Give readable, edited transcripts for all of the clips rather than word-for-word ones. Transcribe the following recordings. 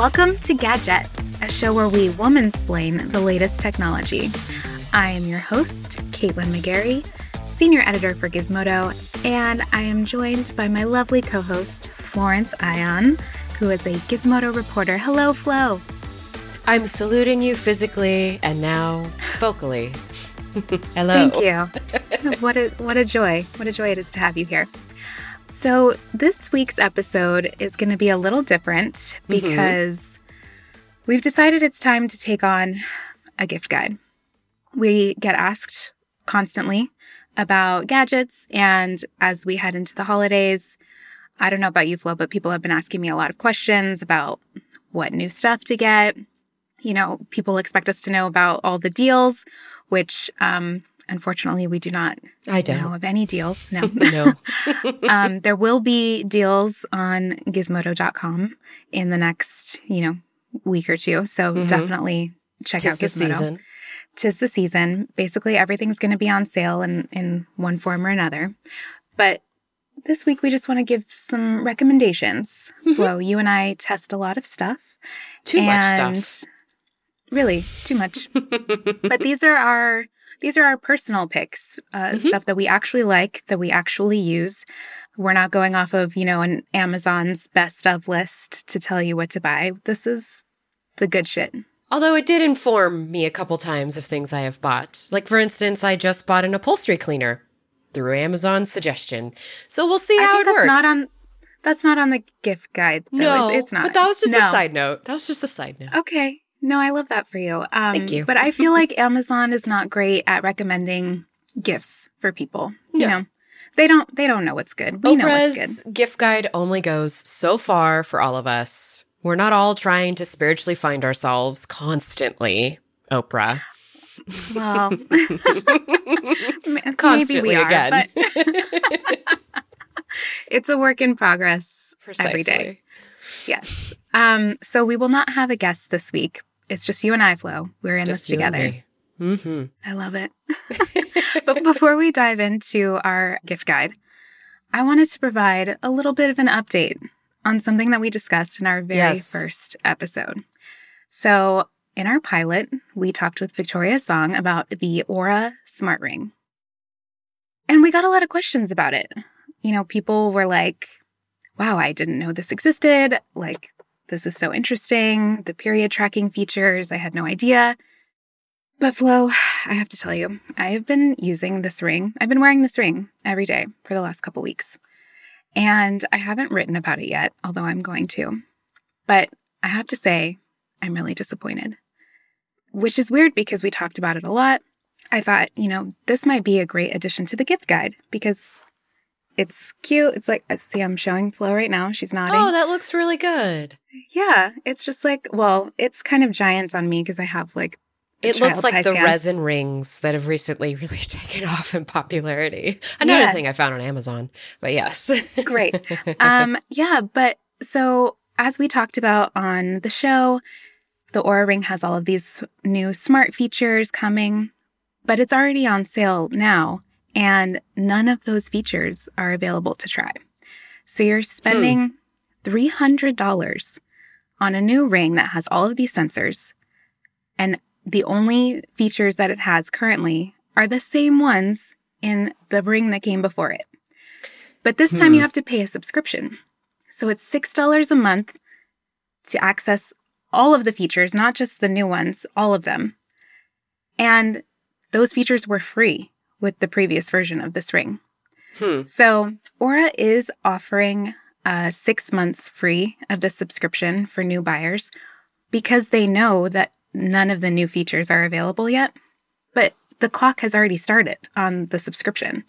Welcome to Gadgets, a show where we woman-splain the latest technology. I am your host, Caitlin McGarry, Senior Editor for Gizmodo, and I am joined by my lovely co-host, Florence Ion, who is a Gizmodo reporter. Hello, Flo. I'm saluting you physically and now vocally. Hello. Thank you. What a joy. What a joy it is to have you here. So this week's episode is going to be a little different because we've decided it's time to take on a gift guide. We get asked constantly about gadgets, and as we head into the holidays, I don't know about you, Flo, but people have been asking me a lot of questions about what new stuff to get. You know, people expect us to know about all the deals, which unfortunately we do not know of any deals. No. No. There will be deals on Gizmodo.com in the next, week or two. So definitely check out Gizmodo. Tis the season. Basically, everything's going to be on sale in one form or another. But this week, we just want to give some recommendations. Flo, you and I test a lot of stuff. Too much stuff. Really, too much. But these are our personal picks, stuff that we actually like, that we actually use. We're not going off of, an Amazon's best of list to tell you what to buy. This is the good shit. Although it did inform me a couple times of things I have bought. Like, for instance, I just bought an upholstery cleaner through Amazon's suggestion. So we'll see how it works. That's not on the gift guide, though. No, it's not. But that was just a side note. Okay. No, I love that for you. Thank you. But I feel like Amazon is not great at recommending gifts for people. No. They don't know what's good. We know what's good. Gift guide only goes so far for all of us. We're not all trying to spiritually find ourselves constantly, Oprah. Well, maybe we are, again. But it's a work in progress. Precisely. Every day. Yes. So we will not have a guest this week. It's just you and I, Flo. We're in this together. I love it. But before we dive into our gift guide, I wanted to provide a little bit of an update on something that we discussed in our very first episode. So in our pilot, we talked with Victoria Song about the Oura Smart Ring. And we got a lot of questions about it. People were like, wow, I didn't know this existed. Like, this is so interesting. The period tracking features, I had no idea. But Flo, I have to tell you, I have been using this ring. I've been wearing this ring every day for the last couple weeks. And I haven't written about it yet, although I'm going to. But I have to say, I'm really disappointed, which is weird because we talked about it a lot. I thought, this might be a great addition to the gift guide because it's cute. It's like, see, I'm showing Flo right now. She's nodding. Oh, that looks really good. Yeah. It's just like, well, it's kind of giant on me because I have like it looks like the resin rings that have recently really taken off in popularity. Another thing I found on Amazon, but yes. Great. But so as we talked about on the show, the Oura Ring has all of these new smart features coming, but it's already on sale now. And none of those features are available to try. So you're spending $300 on a new ring that has all of these sensors. And the only features that it has currently are the same ones in the ring that came before it. But this time you have to pay a subscription. So it's $6 a month to access all of the features, not just the new ones, all of them. And those features were free with the previous version of this ring. So Oura is offering 6 months free of the subscription for new buyers because they know that none of the new features are available yet, but the clock has already started on the subscription.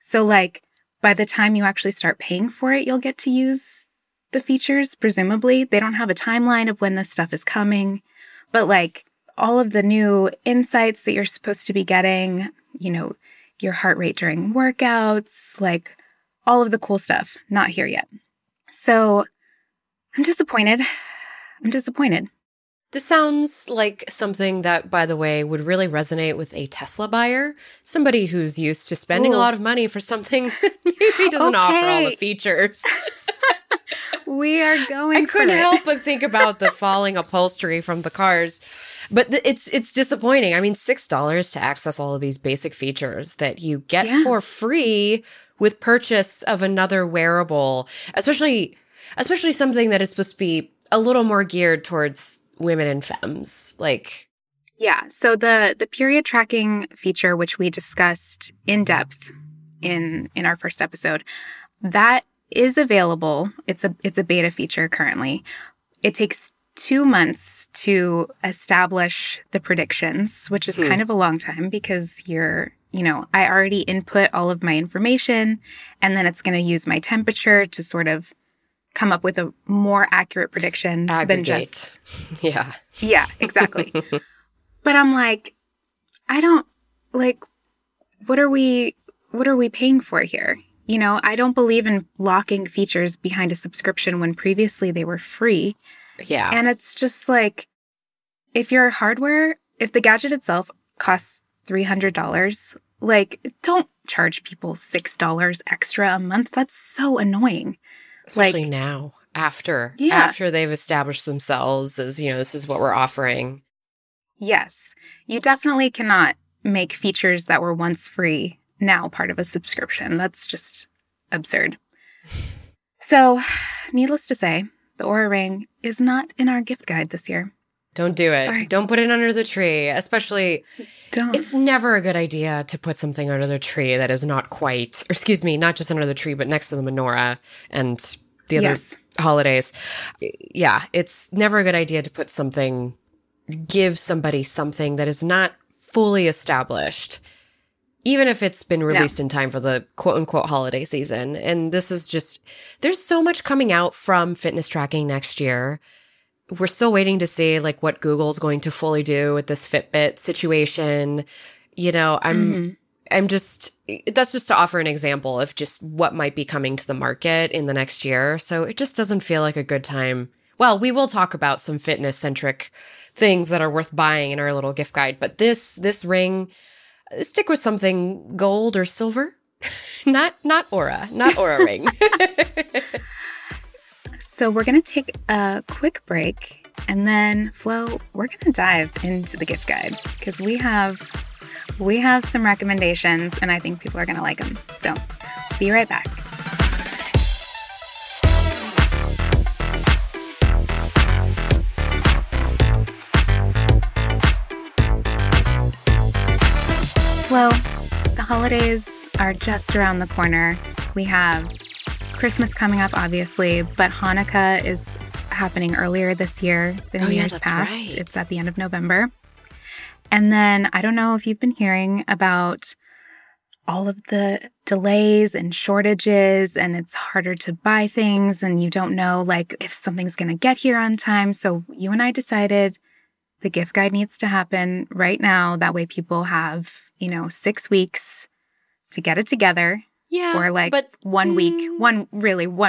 So like by the time you actually start paying for it, you'll get to use the features, presumably. They don't have a timeline of when this stuff is coming, but like all of the new insights that you're supposed to be getting, your heart rate during workouts, like all of the cool stuff, not here yet. So I'm disappointed. This sounds like something that, by the way, would really resonate with a Tesla buyer, somebody who's used to spending a lot of money for something that maybe doesn't offer all the features. We are going. I couldn't help but think about the falling upholstery from the cars, but it's disappointing. I mean, $6 to access all of these basic features that you get for free with purchase of another wearable, especially something that is supposed to be a little more geared towards women and femmes, like. Yeah, so the period tracking feature, which we discussed in depth in our first episode, that is available. It's a beta feature currently. It takes 2 months to establish the predictions, which is kind of a long time because I already input all of my information, and then it's going to use my temperature to sort of come up with a more accurate prediction. Aggregate. Than just... Yeah. Yeah, exactly. But I'm like, I don't, like, what are we paying for here? You know, I don't believe in locking features behind a subscription when previously they were free. Yeah. And it's just like, if the gadget itself costs $300, like, don't charge people $6 extra a month. That's so annoying. Especially now, after they've established themselves as, this is what we're offering. Yes, you definitely cannot make features that were once free now part of a subscription. That's just absurd. So, needless to say, the Oura Ring is not in our gift guide this year. Don't do it. Sorry. Don't put it under the tree, especially... Don't. It's never a good idea to put something under the tree that is not just under the tree, but next to the menorah and the other holidays. Yeah, it's never a good idea to put something... give somebody something that is not fully established, even if it's been released in time for the quote-unquote holiday season. And this is just, there's so much coming out from fitness tracking next year. We're still waiting to see like what Google's going to fully do with this Fitbit situation. I'm just, that's just to offer an example of just what might be coming to the market in the next year. So it just doesn't feel like a good time. Well, we will talk about some fitness-centric things that are worth buying in our little gift guide, but this ring, stick with something gold or silver, not Oura Ring. So we're gonna take a quick break, and then Flo, we're gonna dive into the gift guide because we have some recommendations, and I think people are gonna like them. So be right back. Hello. The holidays are just around the corner. We have Christmas coming up, obviously, but Hanukkah is happening earlier this year than years past. Right. It's at the end of November. And then I don't know if you've been hearing about all of the delays and shortages, and it's harder to buy things, and you don't know like if something's going to get here on time. So you and I decided the gift guide needs to happen right now. That way people have, 6 weeks to get it together. Yeah. Or like 1 week, one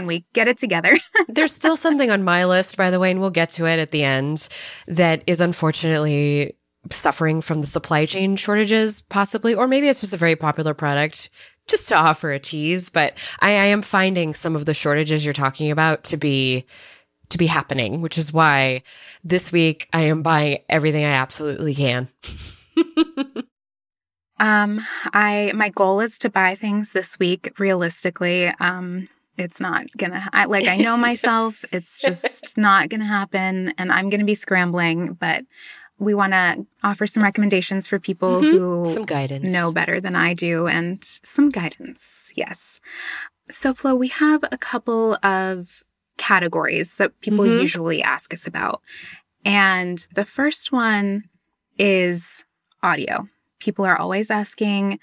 week, get it together. There's still something on my list, by the way, and we'll get to it at the end, that is unfortunately suffering from the supply chain shortages possibly, or maybe it's just a very popular product just to offer a tease. But I am finding some of the shortages you're talking about to be happening, which is why this week I am buying everything I absolutely can. My goal is to buy things this week. Realistically, it's not gonna. I know myself. It's just not gonna happen, and I'm gonna be scrambling. But we want to offer some recommendations for people who know better than I do, and some guidance. Yes. So, Flo, we have a couple of categories that people usually ask us about. And the first one is audio. People are always asking,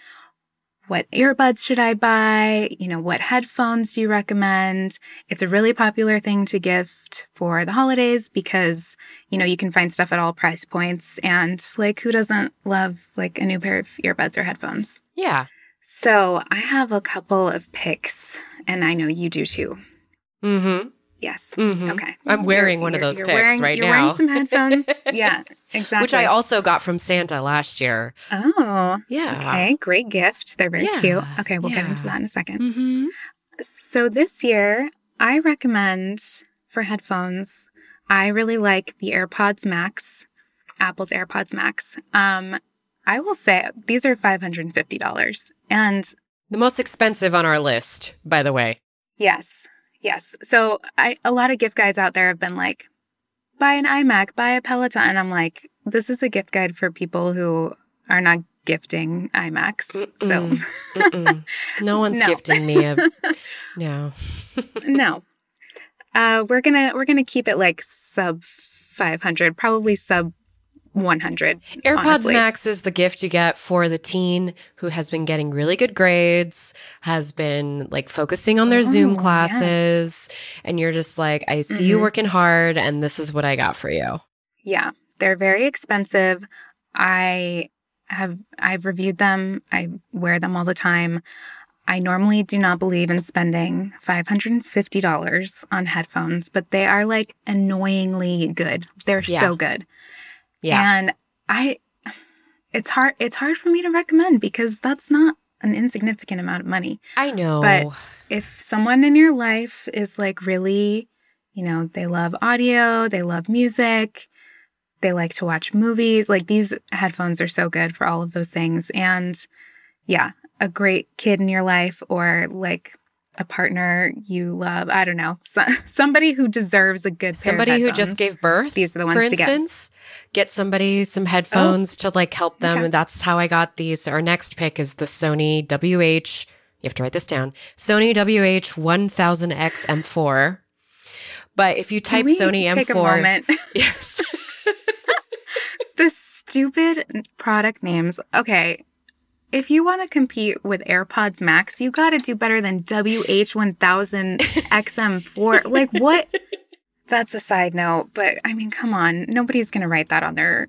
what earbuds should I buy? What headphones do you recommend? It's a really popular thing to gift for the holidays because, you can find stuff at all price points. And like, who doesn't love like a new pair of earbuds or headphones? Yeah. So I have a couple of picks, and I know you do too. Mm-hmm. Yes. Mm-hmm. Okay. I'm wearing one of those picks right now. You're wearing some headphones. Yeah, exactly. Which I also got from Santa last year. Oh. Yeah. Okay. Great gift. They're very cute. Okay. We'll get into that in a second. Mm-hmm. So this year, I recommend for headphones, I really like the AirPods Max, Apple's AirPods Max. I will say these are $550 and the most expensive on our list, by the way. Yes. Yes. So a lot of gift guides out there have been like, buy an iMac, buy a Peloton. And I'm like, this is a gift guide for people who are not gifting iMacs. Mm-mm. So no one's gifting me a no. No. We're gonna keep it like sub 500, probably sub 100. AirPods honestly. Max is the gift you get for the teen who has been getting really good grades, has been like focusing on their Zoom classes, and you're just like, I see you working hard, and this is what I got for you. Yeah, they're very expensive. I've reviewed them. I wear them all the time. I normally do not believe in spending $550 on headphones, but they are like annoyingly good. They're so good. Yeah. And it's hard for me to recommend because that's not an insignificant amount of money. I know. But if someone in your life is like really, you know, they love audio, they love music, they like to watch movies, like these headphones are so good for all of those things. And yeah, a great kid in your life or like a partner you love. I don't know. Somebody who deserves a good pair of headphones. Somebody who just gave birth, these are the ones for instance. To get somebody some headphones to like help them. Okay. And that's how I got these. Our next pick is the Sony WH. You have to write this down. Sony WH-1000XM4. But if you type Sony take M4. Take a moment. Yes. The stupid product names. Okay. If you want to compete with AirPods Max, you got to do better than WH-1000XM4. Like what? That's a side note, but I mean, come on. Nobody's going to write that on their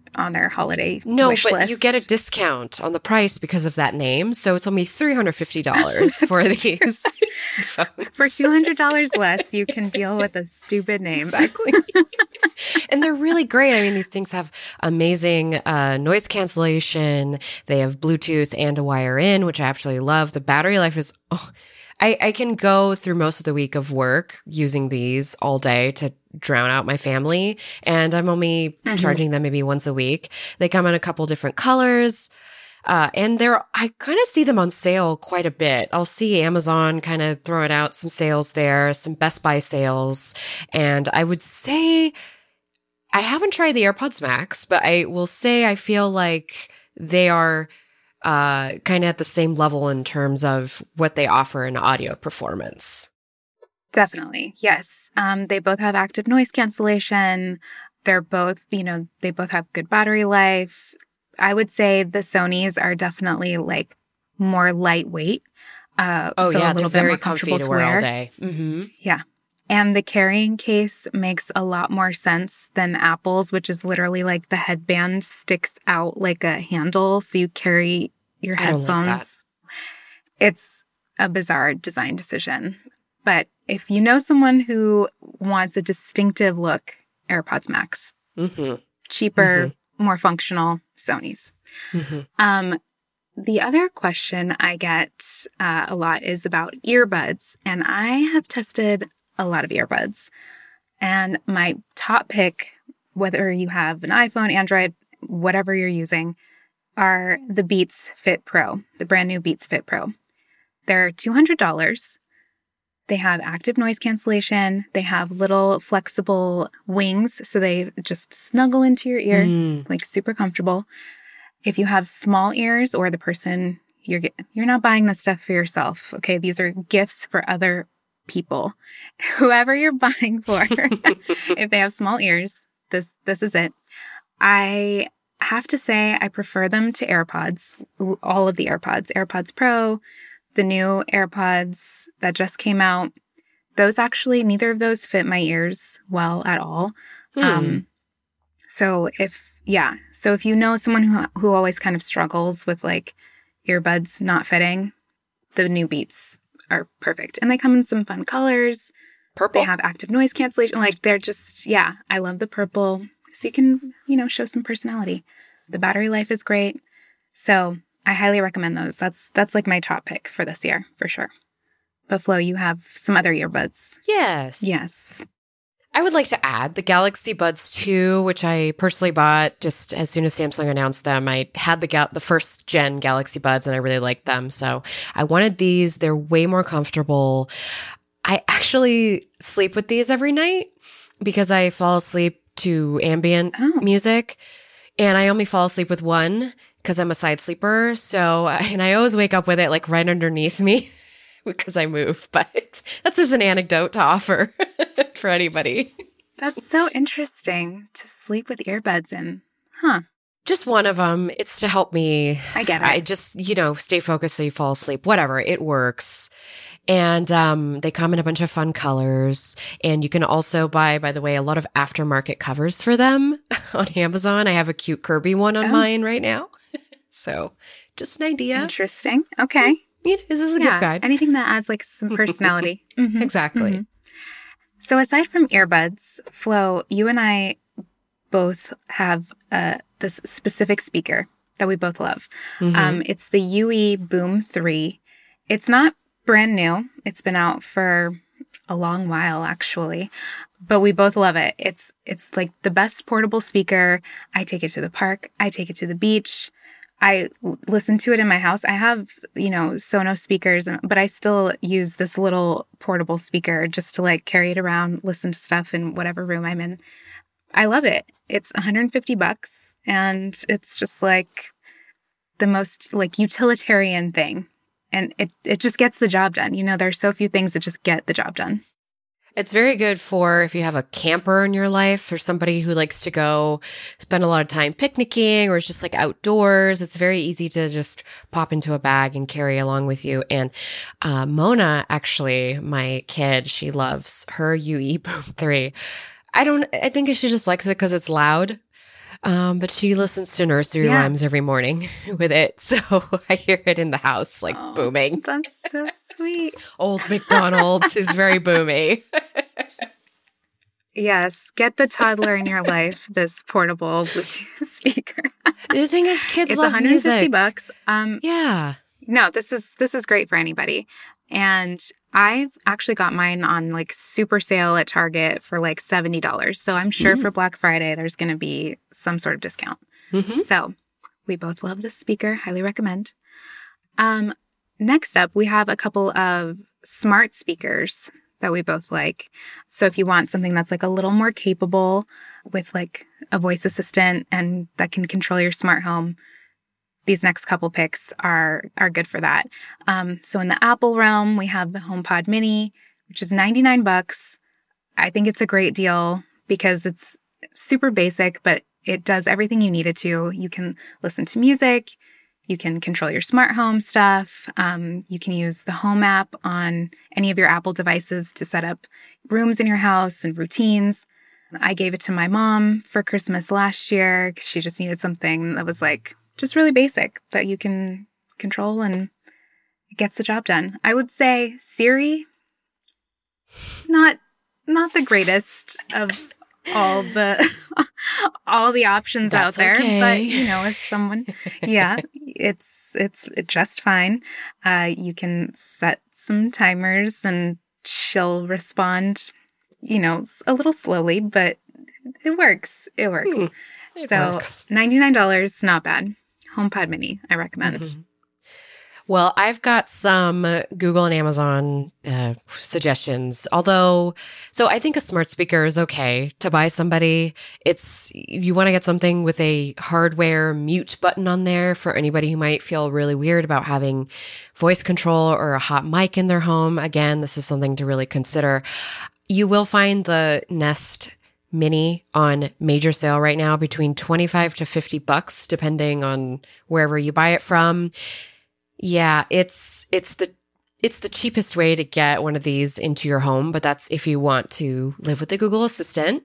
holiday wish list. No, but you get a discount on the price because of that name. So it's only $350 for these. For $200 less, you can deal with a stupid name. Exactly. And they're really great. I mean, these things have amazing noise cancellation. They have Bluetooth and a wire in, which I absolutely love. The battery life is, I can go through most of the week of work using these all day to drown out my family. And I'm only charging them maybe once a week. They come in a couple different colors. And I kind of see them on sale quite a bit. I'll see Amazon kind of throwing out some sales there, some Best Buy sales. And I would say I haven't tried the AirPods Max, but I will say I feel like they are kind of at the same level in terms of what they offer in audio performance. Definitely. Yes. They both have active noise cancellation. They're both, you know, they both have good battery life. I would say the Sonys are definitely like more lightweight. A little bit more comfortable to wear all day. Mm-hmm. Yeah. And the carrying case makes a lot more sense than Apple's, which is literally like the headband sticks out like a handle. So you carry your headphones. I don't like that. It's a bizarre design decision. But if you know someone who wants a distinctive look, AirPods Max. Mm-hmm. Cheaper, more functional Sonys. Mm-hmm. The other question I get a lot is about earbuds. And I have tested a lot of earbuds. And my top pick, whether you have an iPhone, Android, whatever you're using, are the Beats Fit Pro, the brand new Beats Fit Pro. They're $200. They have active noise cancellation. They have little flexible wings, so they just snuggle into your ear, like super comfortable. If you have small ears or the person, you're not buying this stuff for yourself, okay? These are gifts for other people, whoever you're buying for. If they have small ears, this is it. I have to say I prefer them to AirPods, all of the AirPods, AirPods Pro, the new AirPods that just came out. Those actually, neither of those fit my ears well at all. So if you know someone who always kind of struggles with like earbuds not fitting, the new Beats are perfect. And they come in some fun colors. Purple. They have active noise cancellation. Like they're just, yeah, I love the purple. So you can, you know, show some personality. The battery life is great. So I highly recommend those. That's like my top pick for this year for sure. But Flo, you have some other earbuds. Yes. I would like to add the Galaxy Buds 2, which I personally bought just as soon as Samsung announced them. I had the first gen Galaxy Buds and I really liked them. So I wanted these. They're way more comfortable. I actually sleep with these every night because I fall asleep to ambient music. And I only fall asleep with one because I'm a side sleeper. So, and I always wake up with it like right underneath me. Because I move, but that's just an anecdote to offer for anybody. That's so interesting to sleep with earbuds in. Huh. Just one of them. It's to help me. I get it. I just, stay focused so you fall asleep. Whatever. It works. And they come in a bunch of fun colors. And you can also buy, by the way, a lot of aftermarket covers for them on Amazon. I have a cute Kirby one on mine right now. So just an idea. Interesting. Okay. This is a gift guide. Anything that adds like some personality. Mm-hmm. Exactly. Mm-hmm. So aside from earbuds, Flo, you and I both have this specific speaker that we both love. Mm-hmm. It's the UE Boom 3. It's not brand new. It's been out for a long while, actually. But we both love it. It's like the best portable speaker. I take it to the park. I take it to the beach. I listen to it in my house. I have, Sonos speakers, but I still use this little portable speaker just to like carry it around, listen to stuff in whatever room I'm in. I love it. It's $150 and it's just like the most like utilitarian thing. And it just gets the job done. There are so few things that just get the job done. It's very good for if you have a camper in your life or somebody who likes to go spend a lot of time picnicking or is just like outdoors. It's very easy to just pop into a bag and carry along with you. And Mona, actually, my kid, she loves her UE Boom 3. I think she just likes it because it's loud. But she listens to nursery rhymes every morning with it. So I hear it in the house, like booming. That's so sweet. Old McDonald's is very boomy. Yes. Get the toddler in your life, this portable Bluetooth speaker. The thing is, kids love music. It's $150. Yeah. No, this is great for anybody. And I've actually got mine on like super sale at Target for like $70. So I'm sure for Black Friday, there's going to be some sort of discount. Mm-hmm. So we both love this speaker. Highly recommend. Next up, we have a couple of smart speakers that we both like. So if you want something that's like a little more capable with like a voice assistant and that can control your smart home, these next couple picks are good for that. So in the Apple realm, we have the HomePod Mini, which is $99. I think it's a great deal because it's super basic, but it does everything you need it to. You can listen to music. You can control your smart home stuff. You can use the Home app on any of your Apple devices to set up rooms in your house and routines. I gave it to my mom for Christmas last year because she just needed something that was like just really basic that you can control and it gets the job done. I would say Siri, not the greatest of all the options that's out there, okay. But if someone, it's just fine. You can set some timers and she'll respond, a little slowly, but it works. It works. So $99, not bad. HomePod Mini, I recommend. Mm-hmm. Well, I've got some Google and Amazon suggestions. So I think a smart speaker is okay to buy somebody. You want to get something with a hardware mute button on there for anybody who might feel really weird about having voice control or a hot mic in their home. Again, this is something to really consider. You will find the Nest Mini on major sale right now, between $25 to $50, depending on wherever you buy it from. Yeah, it's the cheapest way to get one of these into your home, but that's if you want to live with the Google Assistant.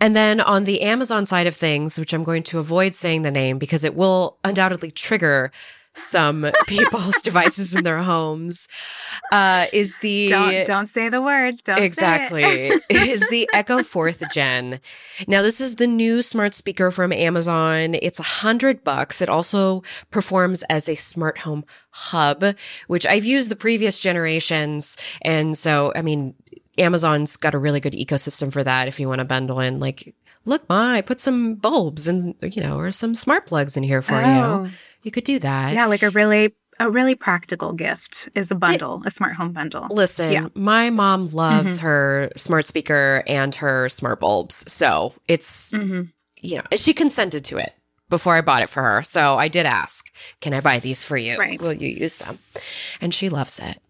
And then on the Amazon side of things, which I'm going to avoid saying the name because it will undoubtedly trigger some people's devices in their homes, is the... Don't say the word. Don't exactly. Say it. Is the Echo Fourth Gen. Now, this is the new smart speaker from Amazon. It's $100. It also performs as a smart home hub, which I've used the previous generations. And so, Amazon's got a really good ecosystem for that. If you want to bundle in, like, look, Ma, I put some bulbs and, you know, or some smart plugs in here for you. You could do that. Yeah, like a really practical gift is a bundle, a smart home bundle. Listen, my mom loves her smart speaker and her smart bulbs. So it's, you know, she consented to it before I bought it for her. So I did ask, can I buy these for you? Right. Will you use them? And she loves it.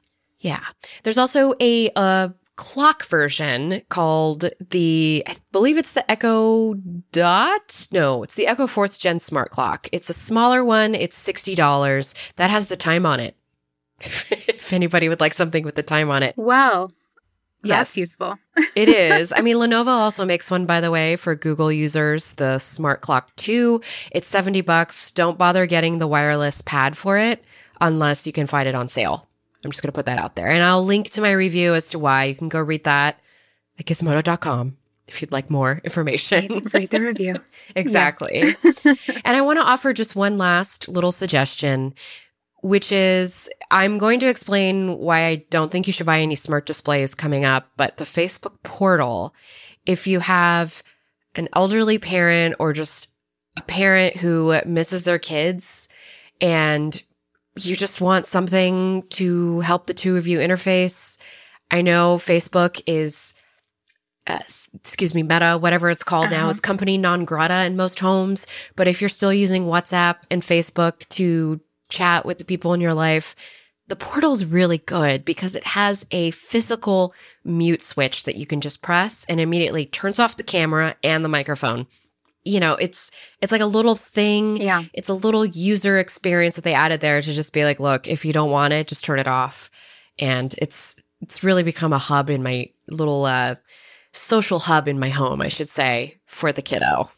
Yeah. There's also a clock version called I believe it's the Echo Dot. No, it's the Echo Fourth Gen Smart Clock. It's a smaller one. It's $60. That has the time on it. If anybody would like something with the time on it. Wow. That's useful. It is. I mean, Lenovo also makes one, by the way, for Google users, the Smart Clock 2. It's $70. Don't bother getting the wireless pad for it unless you can find it on sale. I'm just going to put that out there. And I'll link to my review as to why. You can go read that at gizmodo.com if you'd like more information. Read the review. Exactly. Yes. And I want to offer just one last little suggestion, which is I'm going to explain why I don't think you should buy any smart displays coming up, but the Facebook Portal, if you have an elderly parent or just a parent who misses their kids and you just want something to help the two of you interface. I know Facebook is, Meta, whatever it's called now, is company non grata in most homes. But if you're still using WhatsApp and Facebook to chat with the people in your life, the portal's really good because it has a physical mute switch that you can just press and immediately turns off the camera and the microphone. You know, it's like a little thing. Yeah. It's a little user experience that they added there to just be like, look, if you don't want it, just turn it off. And it's really become a hub in my little social hub in my home, I should say, for the kiddo.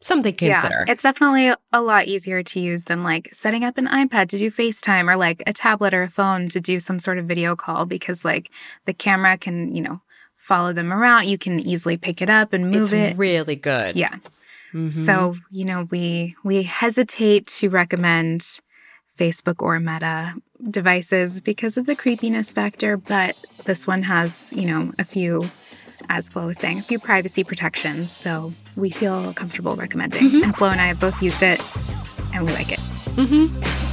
Something to consider. Yeah, it's definitely a lot easier to use than like setting up an iPad to do FaceTime or like a tablet or a phone to do some sort of video call because like the camera can, you know, follow them around. You can easily pick it up and move it. It's really good. Yeah. Mm-hmm. So, you know, we hesitate to recommend Facebook or Meta devices because of the creepiness factor, but this one has, you know, a few, as Flo was saying, a few privacy protections. So we feel comfortable recommending. Mm-hmm. And Flo and I have both used it and we like it. Mm-hmm.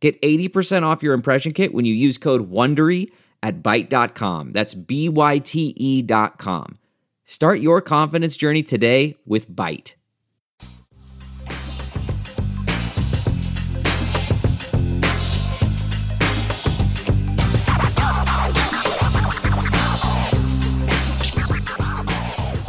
Get 80% off your impression kit when you use code WONDERY at Byte.com. That's BYTE.com. Start your confidence journey today with Byte.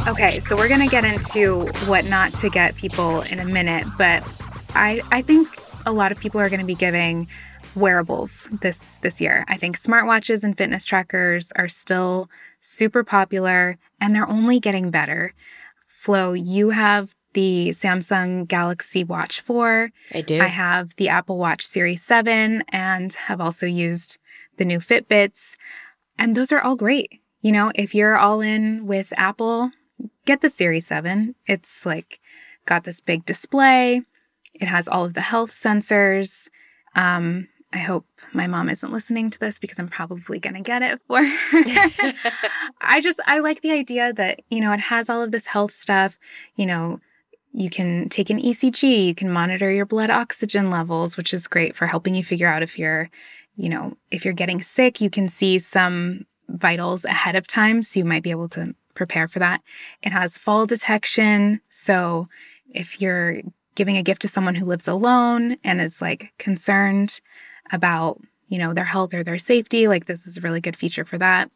Okay, so we're going to get into what not to get people in a minute, but I think a lot of people are going to be giving wearables this year. I think smartwatches and fitness trackers are still super popular, and they're only getting better. Flo, you have the Samsung Galaxy Watch 4. I do. I have the Apple Watch Series 7 and have also used the new Fitbits. And those are all great. You know, if you're all in with Apple, get the Series 7. It's like got this big display. It has all of the health sensors. I hope my mom isn't listening to this because I'm probably going to get it for her. I like the idea that, you know, it has all of this health stuff. You know, you can take an ECG, you can monitor your blood oxygen levels, which is great for helping you figure out if you're getting sick. You can see some vitals ahead of time, so you might be able to prepare for that. It has fall detection. So if you're giving a gift to someone who lives alone and is like concerned about, you know, their health or their safety, like this is a really good feature for that.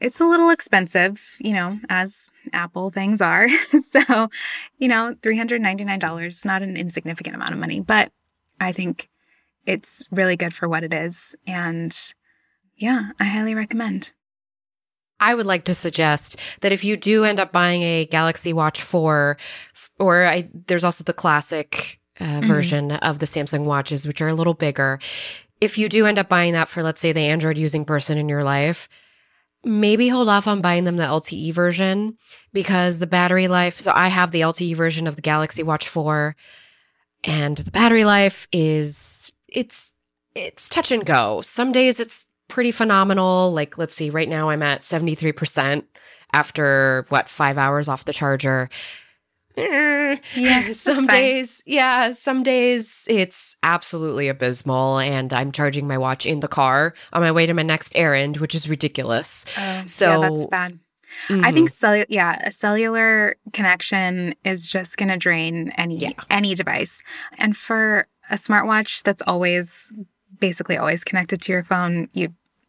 It's a little expensive, you know, as Apple things are. So, you know, $399, not an insignificant amount of money, but I think it's really good for what it is. And yeah, I highly recommend. I would like to suggest that if you do end up buying a Galaxy Watch 4, or there's also the classic version of the Samsung watches, which are a little bigger. If you do end up buying that for, let's say, the Android using person in your life, maybe hold off on buying them the LTE version, because the battery life. So I have the LTE version of the Galaxy Watch 4, and the battery life is it's touch and go. Some days it's pretty phenomenal. Like, let's see, right now I'm at 73% after 5 hours off the charger. Yeah, some days it's absolutely abysmal, and I'm charging my watch in the car on my way to my next errand, which is ridiculous. So yeah, that's bad. Mm-hmm. I think a cellular connection is just going to drain any device. And for a smartwatch that's basically always connected to your phone,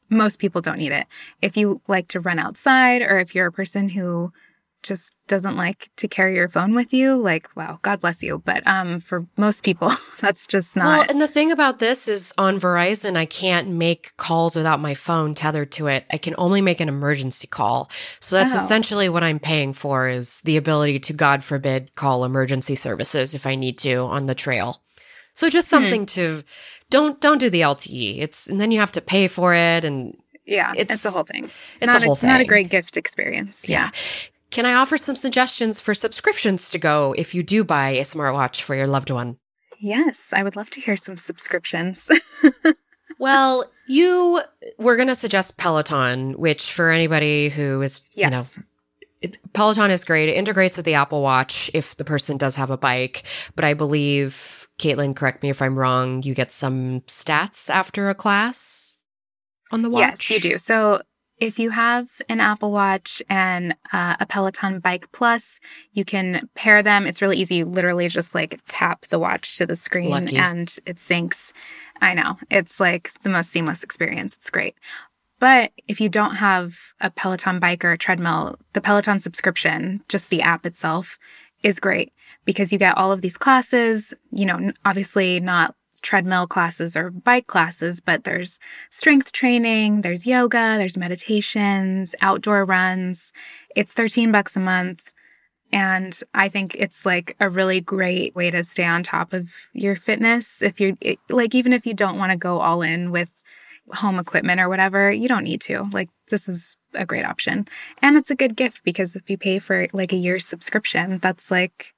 most people don't need it. If you like to run outside, or if you're a person who just doesn't like to carry your phone with you, like, wow, God bless you. But for most people, that's just not... Well, and the thing about this is on Verizon, I can't make calls without my phone tethered to it. I can only make an emergency call. So that's essentially what I'm paying for, is the ability to, God forbid, call emergency services if I need to on the trail. So just something to... Don't do the LTE. And then you have to pay for it. And yeah, it's the whole thing. It's not a great gift experience. Yeah. Can I offer some suggestions for subscriptions to go if you do buy a smartwatch for your loved one? Yes, I would love to hear some subscriptions. Well, we're going to suggest Peloton, which for anybody who is, you know, Peloton is great. It integrates with the Apple Watch if the person does have a bike. But I believe, Caitlin, correct me if I'm wrong, you get some stats after a class on the watch? Yes, you do. So if you have an Apple Watch and a Peloton Bike Plus, you can pair them. It's really easy. You literally just like tap the watch to the screen and it syncs. I know. It's like the most seamless experience. It's great. But if you don't have a Peloton bike or a treadmill, the Peloton subscription, just the app itself, is great because you get all of these classes, you know, obviously not treadmill classes or bike classes, but there's strength training, there's yoga, there's meditations, outdoor runs. It's $13 a month. And I think it's like a really great way to stay on top of your fitness. If you're like, even if you don't want to go all in with home equipment or whatever, you don't need to. Like, this is a great option. And it's a good gift because if you pay for like a year's subscription, that's like,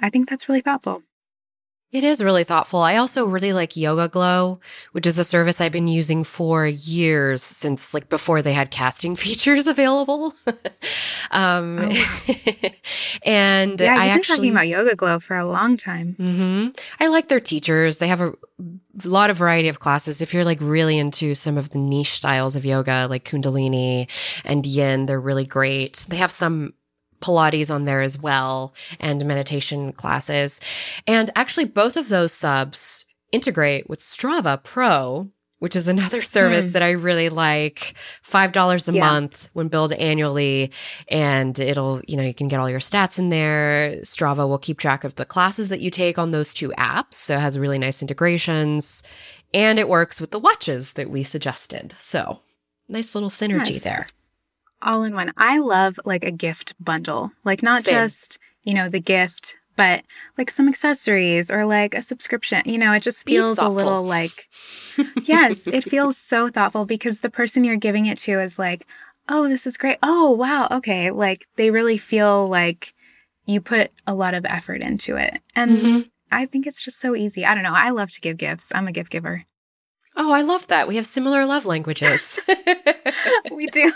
I think that's really thoughtful. It is really thoughtful. I also really like Yoga Glo, which is a service I've been using for years, since like before they had casting features available. And yeah, I actually been talking about Yoga Glo for a long time. Mm-hmm. I like their teachers. They have a lot of variety of classes. If you're like really into some of the niche styles of yoga, like Kundalini and Yin, they're really great. They have some Pilates on there as well, and meditation classes. And actually, both of those subs integrate with Strava Pro, which is another service that I really like. $5 a month when billed annually, and it'll, you know, you can get all your stats in there. Strava will keep track of the classes that you take on those two apps, so it has really nice integrations, and it works with the watches that we suggested. So, nice little synergy there. All in one. I love like a gift bundle, like not just, you know, the gift, but like some accessories or like a subscription, you know, it just feels a little like, yes, it feels so thoughtful because the person you're giving it to is like, oh, this is great. Oh, wow. Okay. Like they really feel like you put a lot of effort into it. And I think it's just so easy. I don't know. I love to give gifts. I'm a gift giver. Oh, I love that. We have similar love languages. We do.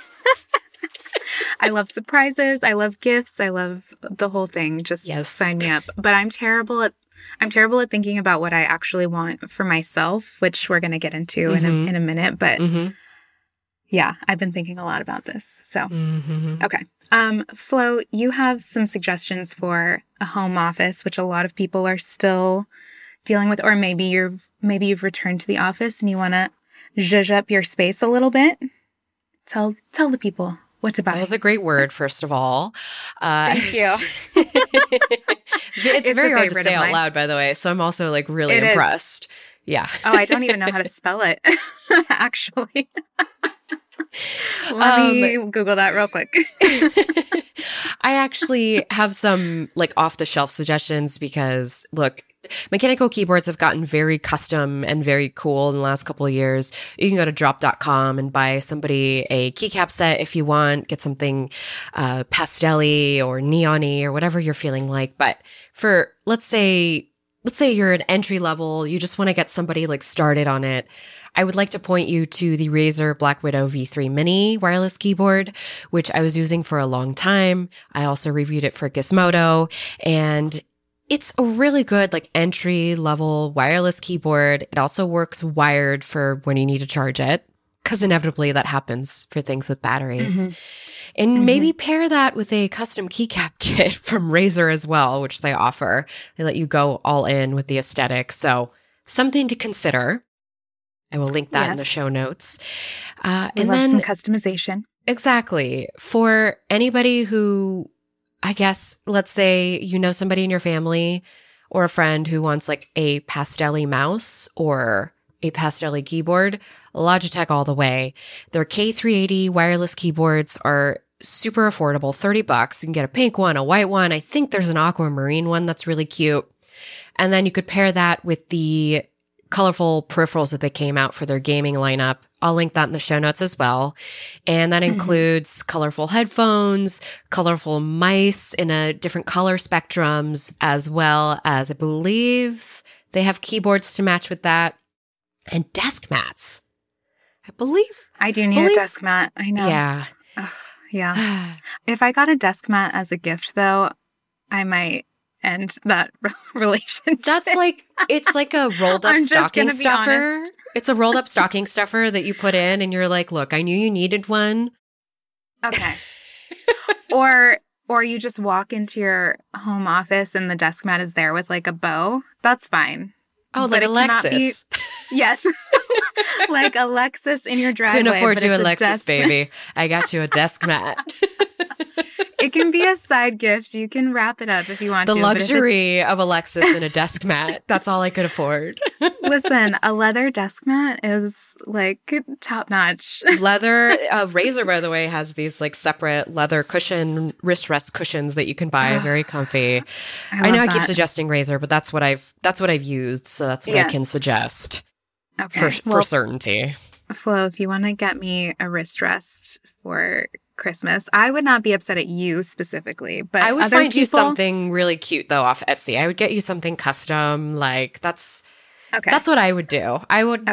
I love surprises. I love gifts. I love the whole thing. Just sign me up. But I'm terrible at thinking about what I actually want for myself, which we're going to get into in a minute. But yeah, I've been thinking a lot about this. So okay, Flo, you have some suggestions for a home office, which a lot of people are still dealing with, or maybe you've returned to the office and you want to zhuzh up your space a little bit. Tell the people What to buy? That was a great word, first of all. Thank you. It's very hard to say out loud, by the way. So I'm also like really impressed. Is. Yeah. Oh, I don't even know how to spell it, actually. Let me Google that real quick. I actually have some like off-the-shelf suggestions because, look, mechanical keyboards have gotten very custom and very cool in the last couple of years. You can go to drop.com and buy somebody a keycap set if you want, get something pastel-y or neon-y or whatever you're feeling like. But for, let's say you're an entry level, you just want to get somebody like started on it, I would like to point you to the Razer Black Widow V3 Mini wireless keyboard, which I was using for a long time. I also reviewed it for Gizmodo, and it's a really good like entry-level wireless keyboard. It also works wired for when you need to charge it, because inevitably that happens for things with batteries. Mm-hmm. And maybe pair that with a custom keycap kit from Razer as well, which they offer. They let you go all in with the aesthetic. So something to consider. I will link that in the show notes. And then some customization. Exactly. For anybody who, I guess, let's say you know somebody in your family or a friend who wants like a pastel-y mouse or a pastel-y keyboard, Logitech all the way. Their K380 wireless keyboards are super affordable, $30. You can get a pink one, a white one. I think there's an aquamarine one that's really cute. And then you could pair that with the colorful peripherals that they came out for their gaming lineup. I'll link that in the show notes as well. And that includes colorful headphones, colorful mice in a different color spectrums, as well as I believe they have keyboards to match with that and desk mats. I do need a desk mat. I know. Yeah. Ugh, yeah. If I got a desk mat as a gift, though, I might end that relationship. It's like a rolled up stocking stuffer. Honest. It's a rolled up stocking stuffer that you put in and you're like, look, I knew you needed one. Okay. Or you just walk into your home office and the desk mat is there with like a bow. That's fine. Oh, but like Alexis. Yes. Like Alexis in your driveway. Couldn't afford you Alexis, baby. I got you a desk mat. It can be a side gift. You can wrap it up if you want to. The luxury of Alexis in a desk mat. That's all I could afford. Listen, a leather desk mat is like top notch. Leather. Razer, by the way, has these like separate leather cushion, wrist rest cushions that you can buy. Very comfy. I know I keep suggesting Razer, but that's what I've used. So that's what I can suggest. Okay. For certainty. Flo, if you want to get me a wrist rest for Christmas, I would not be upset at you specifically, but I would find you something really cute though off Etsy. I would get you something custom. Like that's what I would do. I would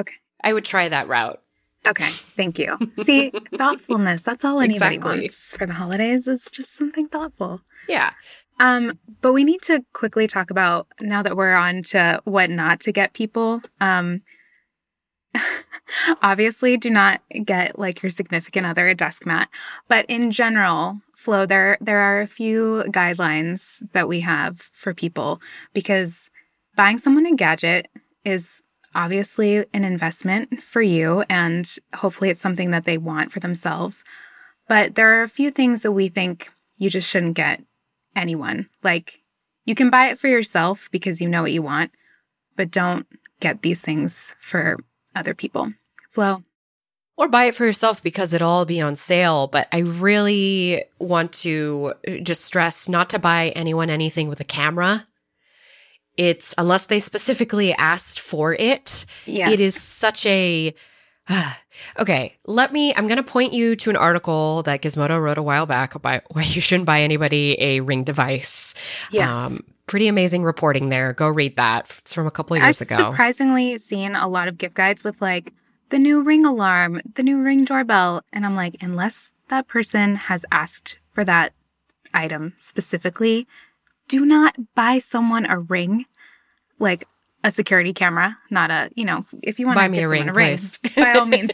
try that route. Okay, thank you. See, thoughtfulness. That's all anybody wants for the holidays. It's just something thoughtful. Yeah. But we need to quickly talk about, now that we're on to what not to get people. Obviously, do not get like your significant other a desk mat. But in general, Flo, there are a few guidelines that we have for people, because buying someone a gadget is obviously an investment for you, and hopefully it's something that they want for themselves. But there are a few things that we think you just shouldn't get anyone. Like, you can buy it for yourself because you know what you want, but don't get these things for other people. Flo? Or buy it for yourself because it'll all be on sale. But I really want to just stress not to buy anyone anything with a camera. It's, unless they specifically asked for it. Yes. It is such a... Okay, I'm going to point you to an article that Gizmodo wrote a while back about why you shouldn't buy anybody a Ring device. Yes. Pretty amazing reporting there. Go read that. It's from a couple of years ago. I've surprisingly seen a lot of gift guides with like the new Ring alarm, the new Ring doorbell. And I'm like, unless that person has asked for that item specifically, do not buy someone a Ring, like a security camera, not a, if you want to give someone a Ring, by all means.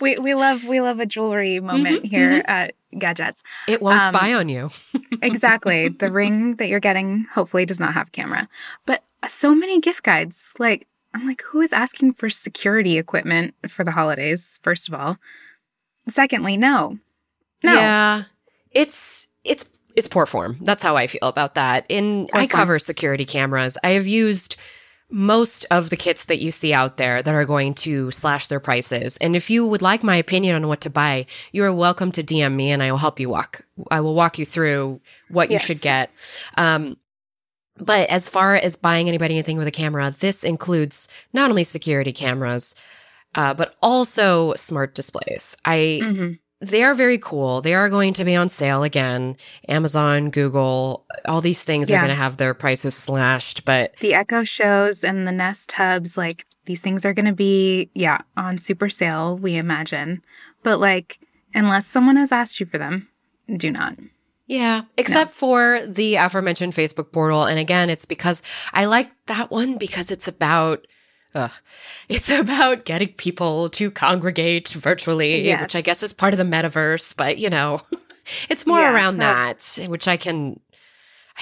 We love a jewelry moment here at Gadgets. It won't spy on you. Exactly. The Ring that you're getting hopefully does not have a camera. But so many gift guides. Like, I'm like, who is asking for security equipment for the holidays, first of all? Secondly, no. No. Yeah. It's poor form. That's how I feel about that. I cover security cameras. I have used most of the kits that you see out there that are going to slash their prices. And if you would like my opinion on what to buy, you are welcome to DM me and I will help you walk. I will walk you through what you should get. But as far as buying anybody anything with a camera, this includes not only security cameras, but also smart displays. They are very cool. They are going to be on sale again. Amazon, Google, all these things are going to have their prices slashed. But the Echo shows and the Nest hubs, like these things are going to be, on super sale, we imagine. But unless someone has asked you for them, do not. Yeah, except for the aforementioned Facebook portal. And again, it's because I like that one because it's about getting people to congregate virtually, which I guess is part of the metaverse. But, it's more around that, which I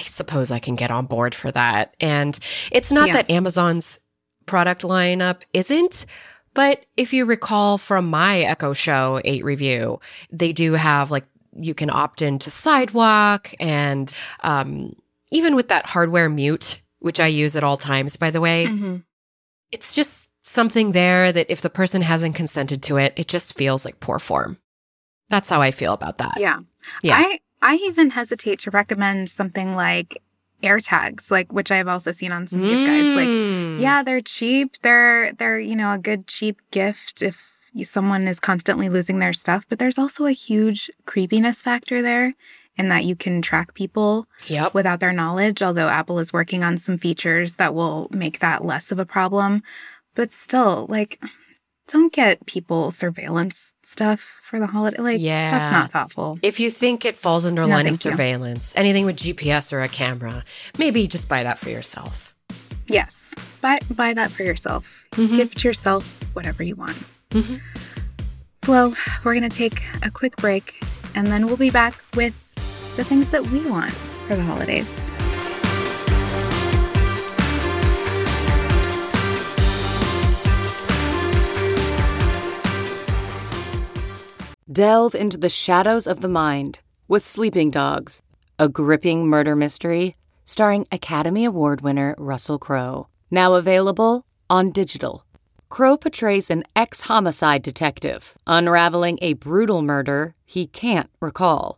suppose I can get on board for that. And it's not that Amazon's product lineup isn't. But if you recall from my Echo Show 8 review, they do have you can opt into Sidewalk and even with that hardware mute, which I use at all times, by the way, it's just something there that if the person hasn't consented to it, it just feels like poor form. That's how I feel about that. Yeah. I even hesitate to recommend something like AirTags, which I've also seen on some gift guides. They're cheap. They're a good cheap gift if someone is constantly losing their stuff, but there's also a huge creepiness factor there in that you can track people without their knowledge, although Apple is working on some features that will make that less of a problem. But still, don't get people surveillance stuff for the holiday. That's not thoughtful. If you think it falls under a line of surveillance, anything with GPS or a camera, maybe just buy that for yourself. Yes, buy that for yourself. Gift yourself whatever you want. Flo, we're going to take a quick break and then we'll be back with the things that we want for the holidays. Delve into the shadows of the mind with Sleeping Dogs, a gripping murder mystery starring Academy Award winner Russell Crowe. Now available on digital. Crowe portrays an ex-homicide detective, unraveling a brutal murder he can't recall.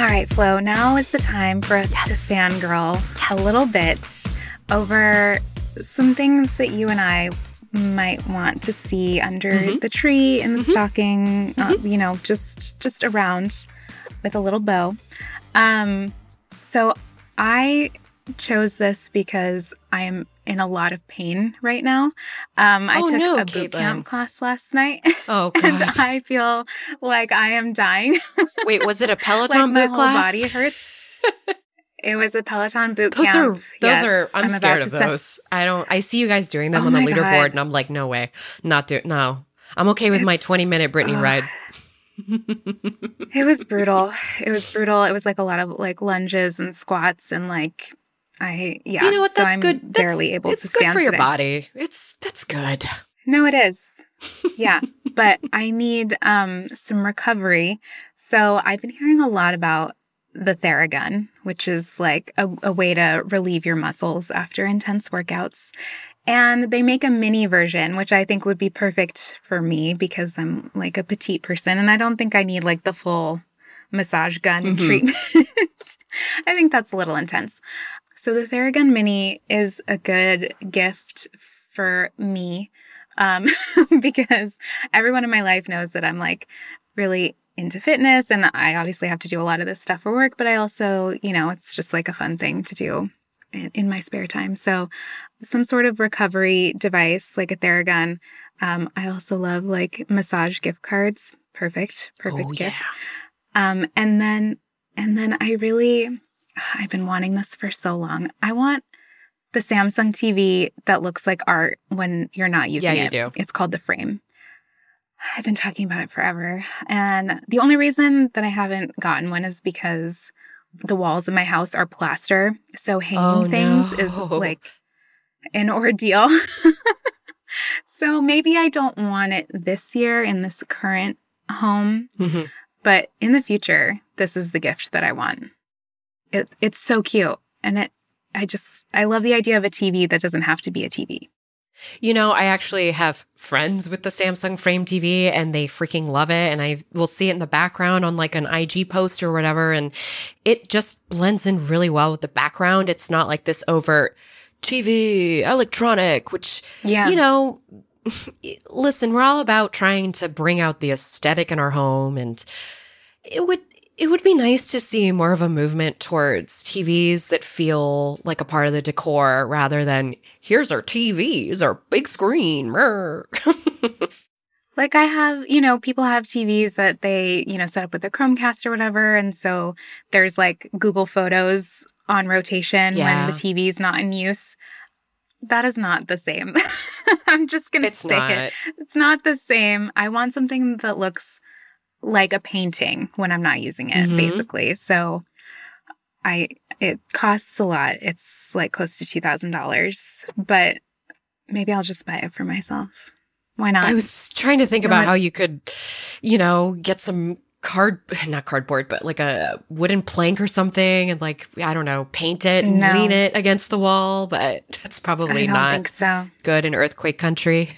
All right, Flo, now is the time for us to fangirl a little bit over some things that you and I might want to see under the tree, in the stocking, just around with a little bow. So I chose this because I am in a lot of pain right now. I took a boot camp class last night. Oh, God. And I feel like I am dying. Wait, was it a Peloton boot class? My whole body hurts. It was a Peloton boot camp. I'm scared of those. I see you guys doing them on the leaderboard, God. And I'm like, no way. No. I'm okay with my 20-minute Britney ride. It was brutal. It was a lot of lunges and squats and You know what? That's good. Barely able to stand. It's good for your body. That's good. No, it is. Yeah, but I need some recovery. So I've been hearing a lot about the Theragun, which is a way to relieve your muscles after intense workouts. And they make a mini version, which I think would be perfect for me because I'm a petite person and I don't think I need the full massage gun treatment. I think that's a little intense. So the Theragun Mini is a good gift for me because everyone in my life knows that I'm really into fitness and I obviously have to do a lot of this stuff for work, but I also, it's just a fun thing to do in my spare time. So some sort of recovery device like a Theragun. I also love massage gift cards. Perfect gift. And then I've been wanting this for so long. I want the Samsung TV that looks like art when you're not using it. Yeah, you do. It's called the Frame. I've been talking about it forever. And the only reason that I haven't gotten one is because the walls in my house are plaster. So hanging things is like an ordeal. So maybe I don't want it this year in this current home. Mm-hmm. But in the future, this is the gift that I want. It's so cute. And I love the idea of a TV that doesn't have to be a TV. You know, I actually have friends with the Samsung Frame TV and they freaking love it. And I will see it in the background on like an IG post or whatever. And it just blends in really well with the background. It's not like this overt TV, electronic, which, you know, listen, we're all about trying to bring out the aesthetic in our home. And it would be nice to see more of a movement towards TVs that feel like a part of the decor rather than, here's our TV, here's our big screen. Like I have, you know, people have TVs that they, you know, set up with a Chromecast or whatever. And so there's like Google Photos on rotation when the TV's not in use. That is not the same. I'm just going to say it. It's not the same. I want something that looks like a painting when I'm not using it, basically. So it costs a lot. It's like close to $2,000, but maybe I'll just buy it for myself. Why not? I was trying to think about how you could, you know, get some not cardboard, but like a wooden plank or something and like, I don't know, paint it and lean it against the wall, but that's probably not good in earthquake country.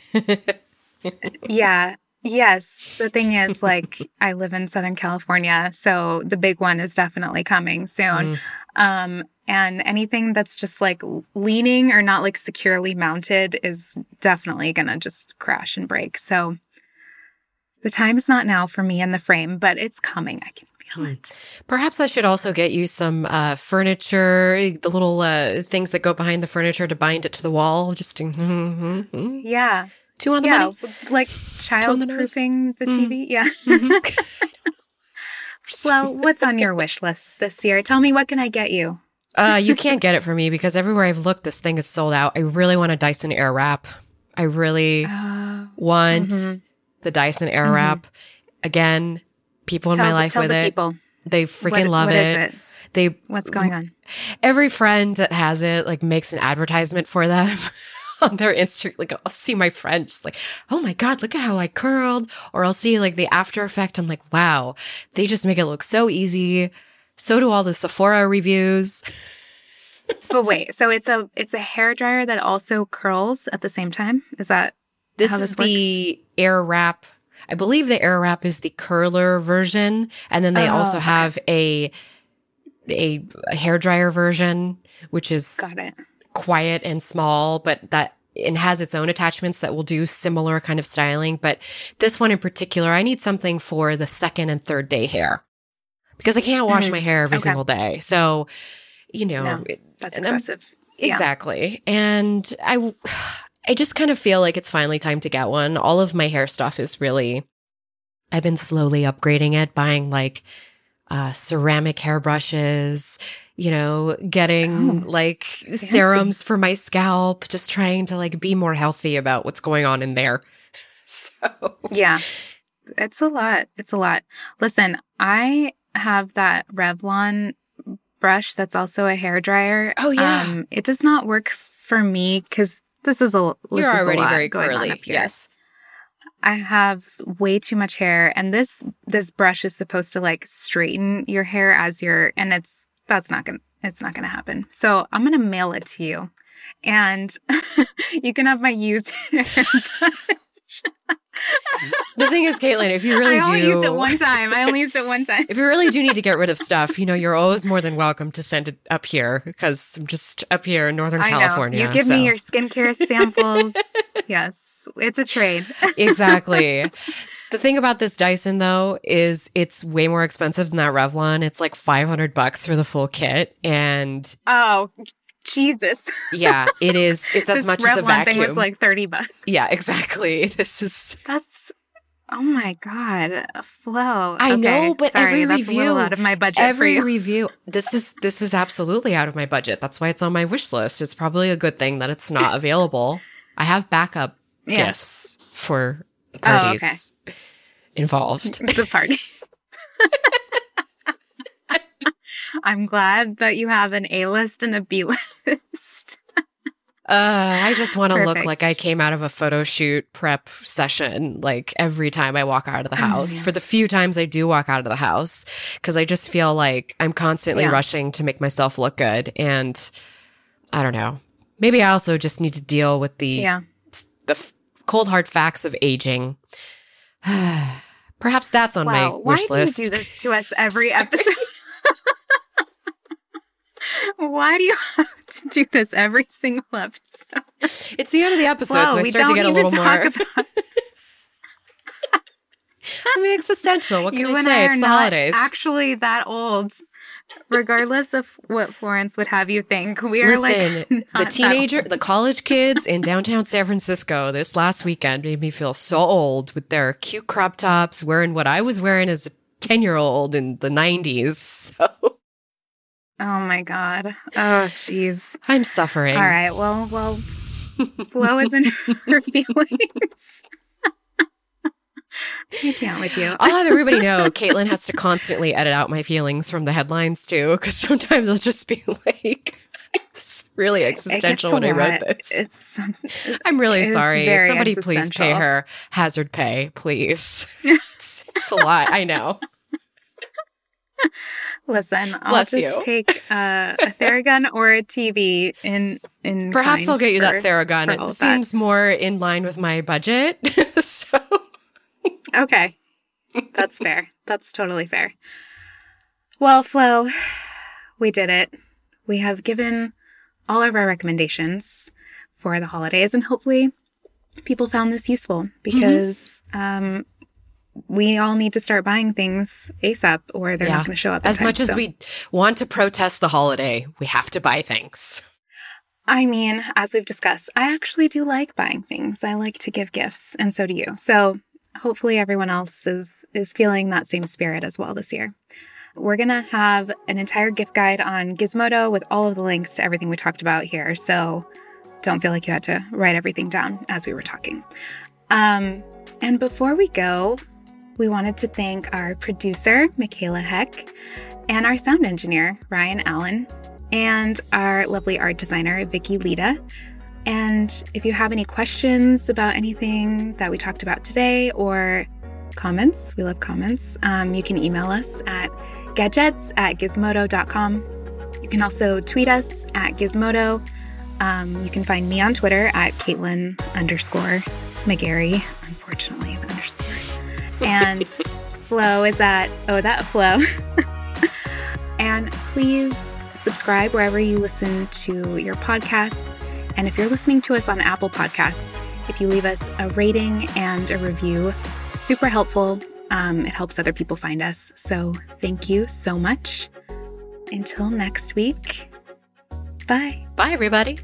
Yeah. Yes. The thing is, like, I live in Southern California, so the big one is definitely coming soon. And anything that's just, like, leaning or not, like, securely mounted is definitely going to just crash and break. So the time is not now for me and the Frame, but it's coming. I can feel it. Perhaps I should also get you some furniture, the little things that go behind the furniture to bind it to the wall. Just yeah. Two on the money. Like childproofing the TV. Yeah. Mm-hmm. Well, what's on your wish list this year? Tell me, what can I get you? You can't get it for me because everywhere I've looked, this thing is sold out. I really want a Dyson Airwrap. I really want the Dyson Airwrap. Again, people in my life with it. They freaking love it. What is it? What's going on? Every friend that has it like makes an advertisement for them. On their Instagram, like I'll see my friend just like, oh my God, look at how I curled. Or I'll see like the after effect. I'm like, wow, they just make it look so easy. So do all the Sephora reviews. But wait, so it's a hairdryer that also curls at the same time? Is that how this works? The Airwrap. I believe the Airwrap is the curler version. And then they also have a hairdryer version, which is quiet and small, but it has its own attachments that will do similar kind of styling. But this one in particular, I need something for the second and third day hair because I can't wash my hair every single day. So, you know, that's excessive. Exactly. Yeah. And I just kind of feel like it's finally time to get one. All of my hair stuff is really, I've been slowly upgrading it, buying like ceramic hairbrushes, you know, getting like fancy serums for my scalp, just trying to like be more healthy about what's going on in there. So yeah, it's a lot. It's a lot. Listen, I have that Revlon brush that's also a hair dryer. Oh yeah. It does not work for me because you're already very curly. Yes. I have way too much hair, and this brush is supposed to like straighten your hair and it's not gonna happen. So I'm gonna mail it to you, and you can have my used hair. The thing is, Caitlin, if you really I only used it one time. If you really do need to get rid of stuff, you know, you're always more than welcome to send it up here because I'm just up here in Northern California. You give me your skincare samples. Yes, it's a trade. Exactly. The thing about this Dyson, though, is it's way more expensive than that Revlon. It's like $500 for the full kit. And Jesus. Yeah, it is. It's as much as a vacuum. This Revlon thing was like $30. Yeah, exactly. That's Oh my God, Flo! I know, but sorry, every that's review a little out of my budget. Every for you. Review, this is absolutely out of my budget. That's why it's on my wish list. It's probably a good thing that it's not available. I have backup gifts for the parties involved. The party. I'm glad that you have an A-list and a B-list. I just want to look like I came out of a photo shoot prep session, like every time I walk out of the house, for the few times I do walk out of the house, because I just feel like I'm constantly rushing to make myself look good. And I don't know, maybe I also just need to deal with the cold, hard facts of aging. Perhaps that's on my wish list. Why do you do this to us every episode? Why do you have to do this every single episode? It's the end of the episode, so I start to get a little more. I'm existential. What can you say? It's the holidays. Actually, that old. Regardless of what Florence would have you think, we are the college kids in downtown San Francisco this last weekend made me feel so old with their cute crop tops, wearing what I was wearing as a 10-year-old in the 90s. So. Oh, my God. Oh, jeez. I'm suffering. All right. Well, Flo is in her feelings. I can't with you. I'll have everybody know Caitlin has to constantly edit out my feelings from the headlines, too, because sometimes I'll just be like, it's really existential when I wrote this. I'm really sorry. Somebody please pay her hazard pay, please. It's a lot. I know. Listen, I'll just take a Theragun or a TV in perhaps I'll get you that Theragun. It seems more in line with my budget. So okay. That's fair. That's totally fair. Well, Flo, we did it. We have given all of our recommendations for the holidays, and hopefully people found this useful because we all need to start buying things ASAP or they're not going to show up. As much as we want to protest the holiday, we have to buy things. I mean, as we've discussed, I actually do like buying things. I like to give gifts, and so do you. So hopefully everyone else is feeling that same spirit as well this year. We're going to have an entire gift guide on Gizmodo with all of the links to everything we talked about here. So don't feel like you had to write everything down as we were talking. And before we go, we wanted to thank our producer, Michaela Heck, and our sound engineer, Ryan Allen, and our lovely art designer, Vicky Lita. And if you have any questions about anything that we talked about today or comments, we love comments, you can email us at gadgets@gizmodo.com. You can also tweet us at Gizmodo. You can find me on Twitter at Caitlin_McGarry, unfortunately, the underscore. And Flo is at Flo. And please subscribe wherever you listen to your podcasts. And if you're listening to us on Apple Podcasts, if you leave us a rating and a review, super helpful. It helps other people find us. So thank you so much. Until next week. Bye. Bye, everybody.